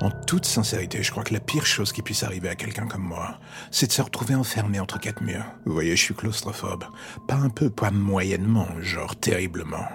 En toute sincérité, je crois que la pire chose qui puisse arriver à quelqu'un comme moi, c'est de se retrouver enfermé entre quatre murs. Vous voyez, je suis claustrophobe. Pas un peu, pas moyennement, genre terriblement.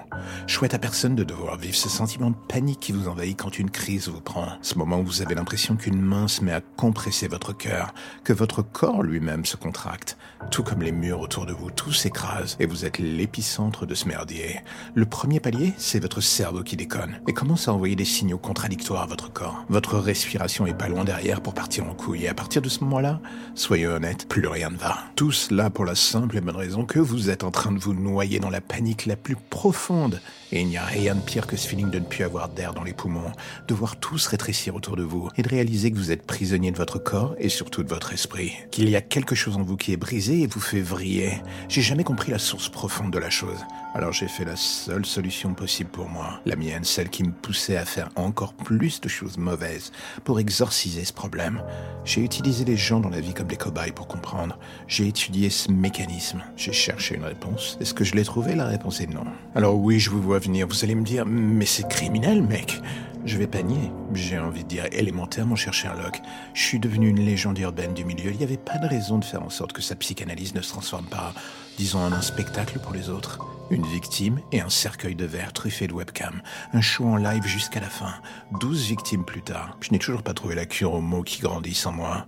Je souhaite à personne de devoir vivre ce sentiment de panique qui vous envahit quand une crise vous prend. Ce moment où vous avez l'impression qu'une main se met à compresser votre cœur, que votre corps lui-même se contracte. Tout comme les murs autour de vous, tout s'écrase et vous êtes l'épicentre de ce merdier. Le premier palier, c'est votre cerveau qui déconne et commence à envoyer des signaux contradictoires à votre corps. Votre respiration est pas loin derrière pour partir en couille. Et à partir de ce moment-là, soyez honnêtes, plus rien ne va. Tout cela pour la simple et bonne raison que vous êtes en train de vous noyer dans la panique la plus profonde. Et il n'y a rien de pire que ce feeling de ne plus avoir d'air dans les poumons, de voir tout se rétrécir autour de vous et de réaliser que vous êtes prisonnier de votre corps et surtout de votre esprit. Qu'il y a quelque chose en vous qui est brisé et vous fait vriller. J'ai jamais compris la source profonde de la chose. Alors j'ai fait la seule solution possible pour moi. La mienne, celle qui me poussait à faire encore plus de choses mauvaises pour exorciser ce problème. J'ai utilisé les gens dans la vie comme des cobayes pour comprendre. J'ai étudié ce mécanisme. J'ai cherché une réponse. Est-ce que je l'ai trouvée? La réponse est non. Alors oui, je vous vois venir. Vous allez me dire, mais c'est criminel, mec. Je vais panier. J'ai envie de dire élémentairement, cher Sherlock. Je suis devenu une légende urbaine du milieu. Il n'y avait pas de raison de faire en sorte que sa psychanalyse ne se transforme pas, disons, en un spectacle pour les autres. Une victime et un cercueil de verre truffé de webcam. Un show en live jusqu'à la fin. 12 victimes plus tard. Je n'ai toujours pas trouvé la cure aux maux qui grandissent en moi.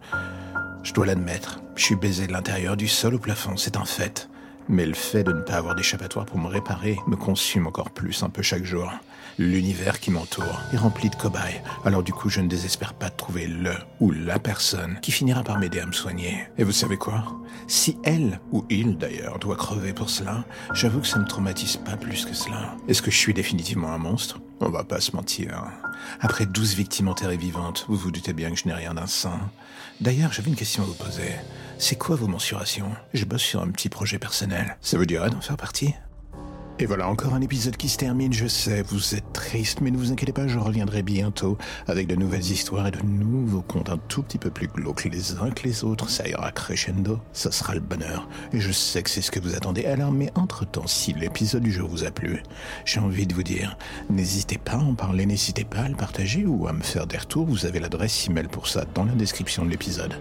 Je dois l'admettre. Je suis baisé de l'intérieur, du sol au plafond. C'est un fait. Mais le fait de ne pas avoir d'échappatoire pour me réparer me consume encore plus un peu chaque jour. L'univers qui m'entoure est rempli de cobayes. Alors du coup, je ne désespère pas de trouver le ou la personne qui finira par m'aider à me soigner. Et vous savez quoi? Si elle, ou il d'ailleurs, doit crever pour cela, j'avoue que ça ne me traumatise pas plus que cela. Est-ce que je suis définitivement un monstre? On va pas se mentir. Après 12 victimes enterrées vivantes, vous vous doutez bien que je n'ai rien d'un saint. D'ailleurs, j'avais une question à vous poser. C'est quoi vos mensurations? Je bosse sur un petit projet personnel. Ça vous dirait d'en faire partie? Et voilà encore un épisode qui se termine, je sais, vous êtes triste, mais ne vous inquiétez pas, je reviendrai bientôt avec de nouvelles histoires et de nouveaux contes un tout petit peu plus glauques les uns que les autres, ça ira crescendo, ça sera le bonheur, et je sais que c'est ce que vous attendez, alors mais entre-temps, si l'épisode du jour vous a plu, j'ai envie de vous dire, n'hésitez pas à en parler, n'hésitez pas à le partager ou à me faire des retours, vous avez l'adresse email pour ça dans la description de l'épisode,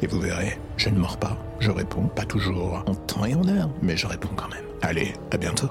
et vous verrez, je ne mords pas, je réponds, pas toujours en temps et en heure, mais je réponds quand même. Allez, à bientôt.